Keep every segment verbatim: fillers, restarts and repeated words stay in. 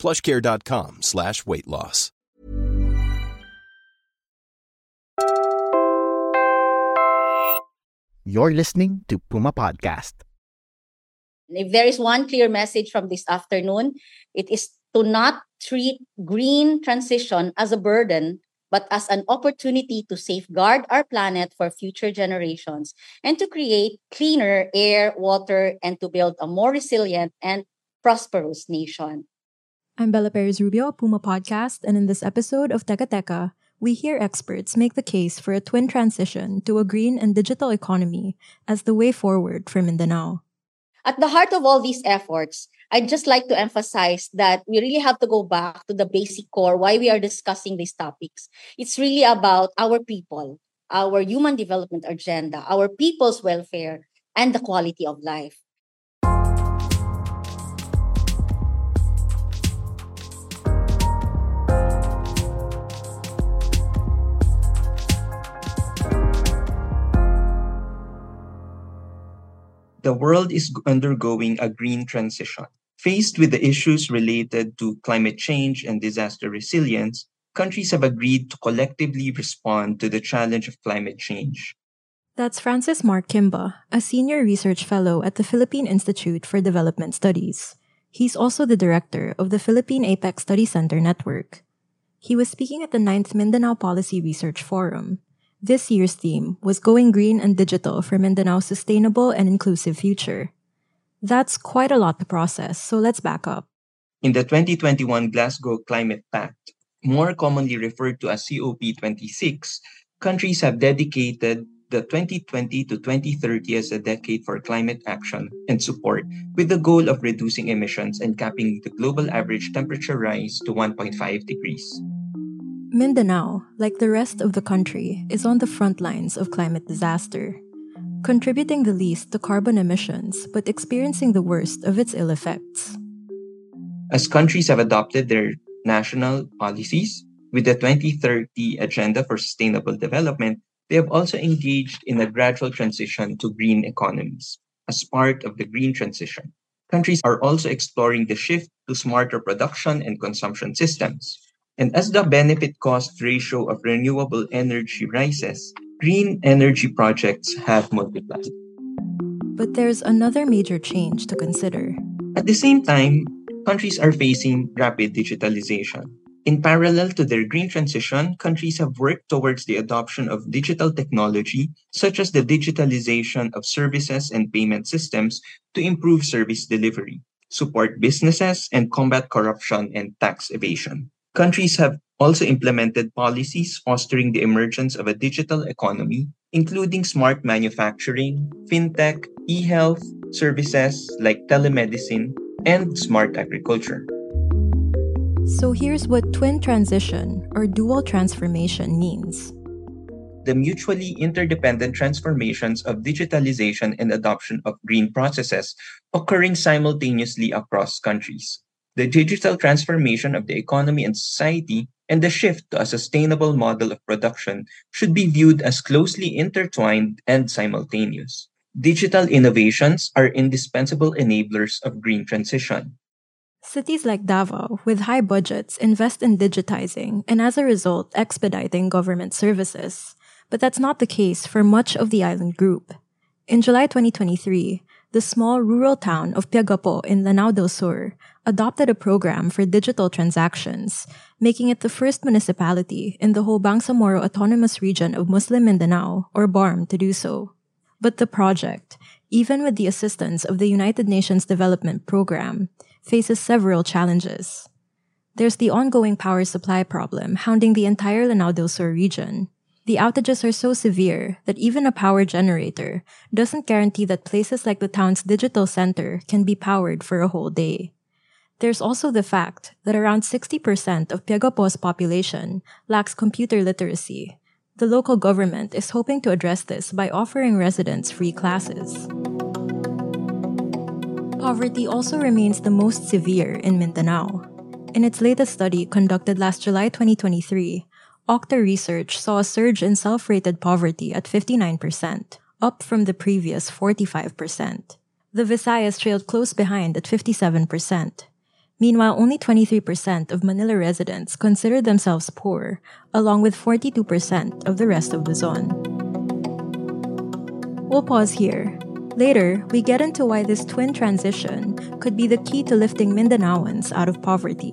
PlushCare.com slash weight loss. You're listening to Puma Podcast. If there is one clear message from this afternoon, it is to not treat green transition as a burden, but as an opportunity to safeguard our planet for future generations and to create cleaner air, water, and to build a more resilient and prosperous nation. I'm Bella Perez-Rubio, Puma Podcast, and in this episode of Teka Teka, we hear experts make the case for a twin transition to a green and digital economy as the way forward for Mindanao. At the heart of all these efforts, I'd just like to emphasize that we really have to go back to the basic core why we are discussing these topics. It's really about our people, our human development agenda, our people's welfare, and the quality of life. The world is undergoing a green transition. Faced with the issues related to climate change and disaster resilience, countries have agreed to collectively respond to the challenge of climate change. That's Francis Mark Quimba, a senior research fellow at the Philippine Institute for Development Studies. He's also the director of the Philippine APEC Study Center Network. He was speaking at the ninth Mindanao Policy Research Forum. This year's theme was Going Green and Digital for Mindanao's Sustainable and Inclusive Future. That's quite a lot to process, so let's back up. In the twenty twenty-one Glasgow Climate Pact, more commonly referred to as C O P twenty-six, countries have dedicated the twenty twenty to twenty thirty as a decade for climate action and support, with the goal of reducing emissions and capping the global average temperature rise to one point five degrees. Mindanao, like the rest of the country, is on the front lines of climate disaster, contributing the least to carbon emissions but experiencing the worst of its ill effects. As countries have adopted their national policies, with the twenty thirty Agenda for Sustainable Development, they have also engaged in a gradual transition to green economies. As part of the green transition, countries are also exploring the shift to smarter production and consumption systems. And as the benefit-cost ratio of renewable energy rises, green energy projects have multiplied. But there's another major change to consider. At the same time, countries are facing rapid digitalization. In parallel to their green transition, countries have worked towards the adoption of digital technology, such as the digitalization of services and payment systems, to improve service delivery, support businesses, and combat corruption and tax evasion. Countries have also implemented policies fostering the emergence of a digital economy, including smart manufacturing, fintech, e-health, services like telemedicine, and smart agriculture. So here's what twin transition or dual transformation means. The mutually interdependent transformations of digitalization and adoption of green processes occurring simultaneously across countries. The digital transformation of the economy and society, and the shift to a sustainable model of production should be viewed as closely intertwined and simultaneous. Digital innovations are indispensable enablers of green transition. Cities like Davao, with high budgets, invest in digitizing and as a result expediting government services. But that's not the case for much of the island group. In July twenty twenty-three, the small rural town of Piagapo in Lanao del Sur adopted a program for digital transactions, making it the first municipality in the whole Bangsamoro Autonomous Region of Muslim Mindanao, or B A R M, to do so. But the project, even with the assistance of the United Nations Development Program, faces several challenges. There's the ongoing power supply problem hounding the entire Lanao del Sur region. The outages are so severe that even a power generator doesn't guarantee that places like the town's digital center can be powered for a whole day. There's also the fact that around sixty percent of Piagapo's population lacks computer literacy. The local government is hoping to address this by offering residents free classes. Poverty also remains the most severe in Mindanao. In its latest study conducted last July twenty twenty-three, O C T A research saw a surge in self-rated poverty at fifty-nine percent, up from the previous forty-five percent. The Visayas trailed close behind at fifty-seven percent. Meanwhile, only twenty-three percent of Manila residents consider themselves poor, along with forty-two percent of the rest of Luzon. We'll pause here. Later, we get into why this twin transition could be the key to lifting Mindanaoans out of poverty.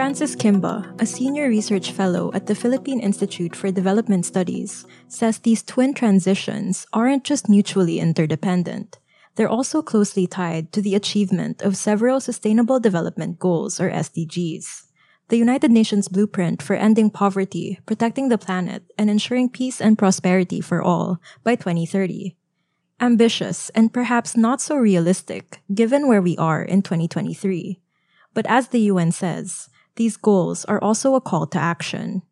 Francis Quimba, a senior research fellow at the Philippine Institute for Development Studies, says these twin transitions aren't just mutually interdependent. They're also closely tied to the achievement of several Sustainable Development Goals, or S D Gs. The United Nations Blueprint for Ending Poverty, Protecting the Planet, and Ensuring Peace and Prosperity for All by twenty thirty. Ambitious and perhaps not so realistic, given where we are in twenty twenty-three. But as the U N says, these goals are also a call to action.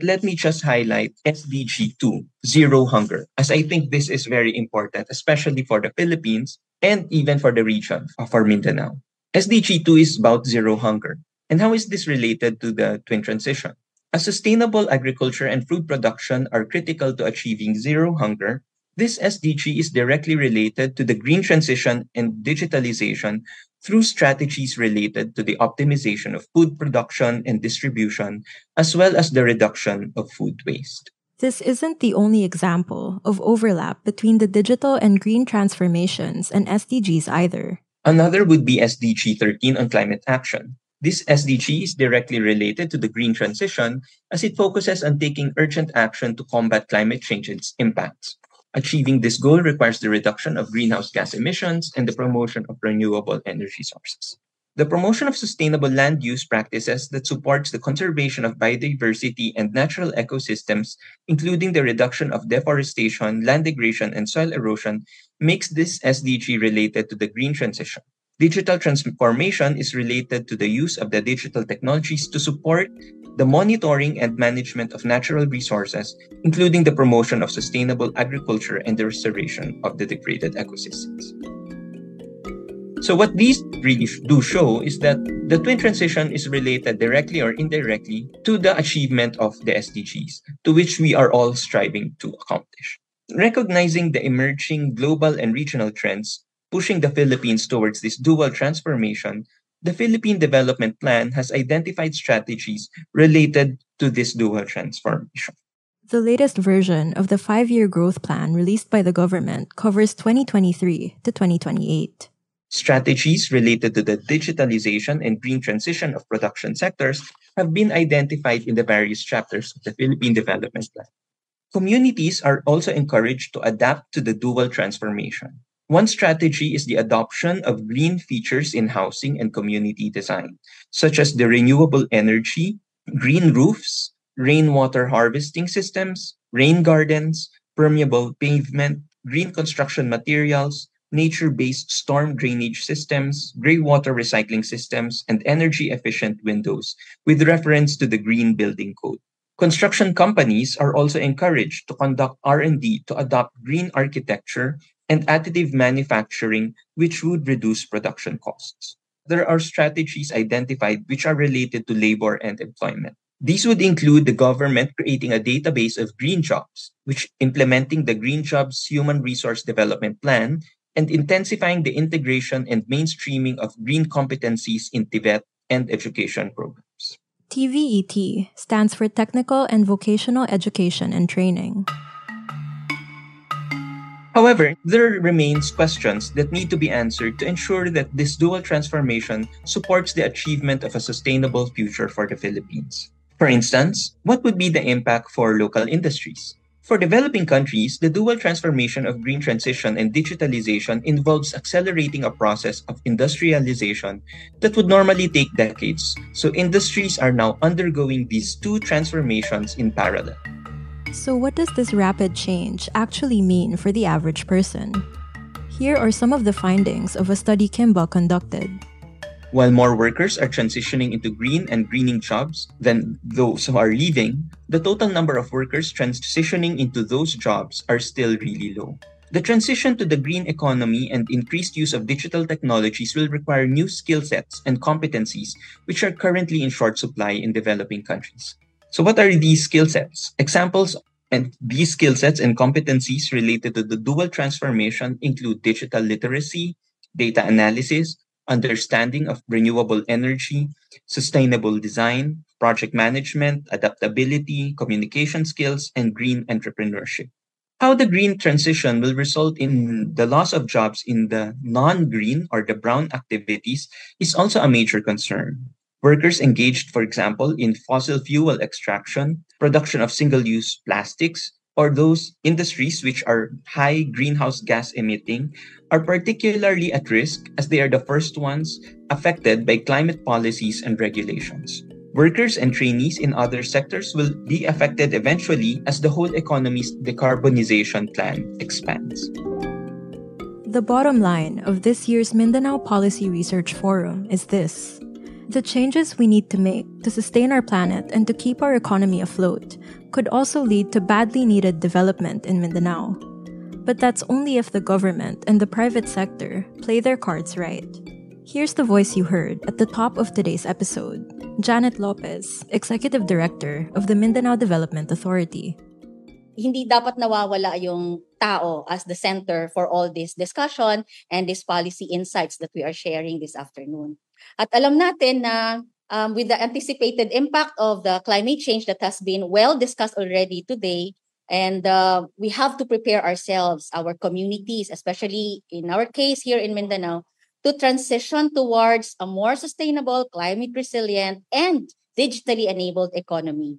Let me just highlight S D G two, Zero Hunger, as I think this is very important, especially for the Philippines and even for the region, for Mindanao. S D G two is about zero hunger. And how is this related to the twin transition? As sustainable agriculture and food production are critical to achieving zero hunger, this S D G is directly related to the green transition and digitalization through strategies related to the optimization of food production and distribution, as well as the reduction of food waste. This isn't the only example of overlap between the digital and green transformations and S D Gs either. Another would be S D G thirteen on climate action. This S D G is directly related to the green transition as it focuses on taking urgent action to combat climate change's impacts. Achieving this goal requires the reduction of greenhouse gas emissions and the promotion of renewable energy sources. The promotion of sustainable land use practices that supports the conservation of biodiversity and natural ecosystems, including the reduction of deforestation, land degradation, and soil erosion, makes this S D G related to the green transition. Digital transformation is related to the use of the digital technologies to support the monitoring and management of natural resources, including the promotion of sustainable agriculture and the restoration of the degraded ecosystems. So what these really do show is that the twin transition is related directly or indirectly to the achievement of the S D Gs, to which we are all striving to accomplish. Recognizing the emerging global and regional trends, pushing the Philippines towards this dual transformation, the Philippine Development Plan has identified strategies related to this dual transformation. The latest version of the five-year growth plan released by the government covers twenty twenty-three to twenty twenty-eight. Strategies related to the digitalization and green transition of production sectors have been identified in the various chapters of the Philippine Development Plan. Communities are also encouraged to adapt to the dual transformation. One strategy is the adoption of green features in housing and community design, such as the renewable energy, green roofs, rainwater harvesting systems, rain gardens, permeable pavement, green construction materials, nature-based storm drainage systems, grey water recycling systems, and energy-efficient windows with reference to the Green Building Code. Construction companies are also encouraged to conduct R and D to adopt green architecture and additive manufacturing, which would reduce production costs. There are strategies identified which are related to labor and employment. These would include the government creating a database of green jobs, which implementing the Green Jobs Human Resource Development Plan, and intensifying the integration and mainstreaming of green competencies in T V E T and education programs. T V E T stands for Technical and Vocational Education and Training. However, there remains questions that need to be answered to ensure that this dual transformation supports the achievement of a sustainable future for the Philippines. For instance, what would be the impact for local industries? For developing countries, the dual transformation of green transition and digitalization involves accelerating a process of industrialization that would normally take decades, so industries are now undergoing these two transformations in parallel. So what does this rapid change actually mean for the average person? Here are some of the findings of a study Quimba conducted. While more workers are transitioning into green and greening jobs than those who are leaving, the total number of workers transitioning into those jobs are still really low. The transition to the green economy and increased use of digital technologies will require new skill sets and competencies which are currently in short supply in developing countries. So what are these skill sets? Examples and these skill sets and competencies related to the dual transformation include digital literacy, data analysis, understanding of renewable energy, sustainable design, project management, adaptability, communication skills, and green entrepreneurship. How the green transition will result in the loss of jobs in the non-green or the brown activities is also a major concern. Workers engaged, for example, in fossil fuel extraction, production of single-use plastics, or those industries which are high greenhouse gas emitting, are particularly at risk as they are the first ones affected by climate policies and regulations. Workers and trainees in other sectors will be affected eventually as the whole economy's decarbonization plan expands. The bottom line of this year's Mindanao Policy Research Forum is this. The changes we need to make to sustain our planet and to keep our economy afloat could also lead to badly needed development in Mindanao. But that's only if the government and the private sector play their cards right. Here's the voice you heard at the top of today's episode, Janet Lopez, Executive Director of the Mindanao Development Authority. Hindi dapat nawawala yung tao as the center for all this discussion and these policy insights that we are sharing this afternoon. At alam natin na um, with the anticipated impact of the climate change that has been well discussed already today, and uh, we have to prepare ourselves, our communities, especially in our case here in Mindanao, to transition towards a more sustainable, climate resilient, and digitally enabled economy.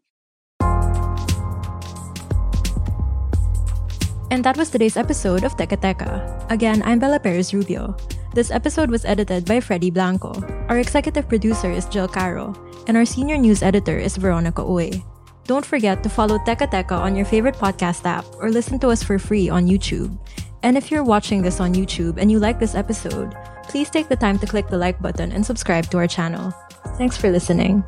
And that was today's episode of Teka Teka. Again, I'm Bella Perez-Rubio. This episode was edited by Freddy Blanco. Our executive producer is Jill Caro, and our senior news editor is Veronica Uy. Don't forget to follow Teka Teka on your favorite podcast app or listen to us for free on YouTube. And if you're watching this on YouTube and you like this episode, please take the time to click the like button and subscribe to our channel. Thanks for listening.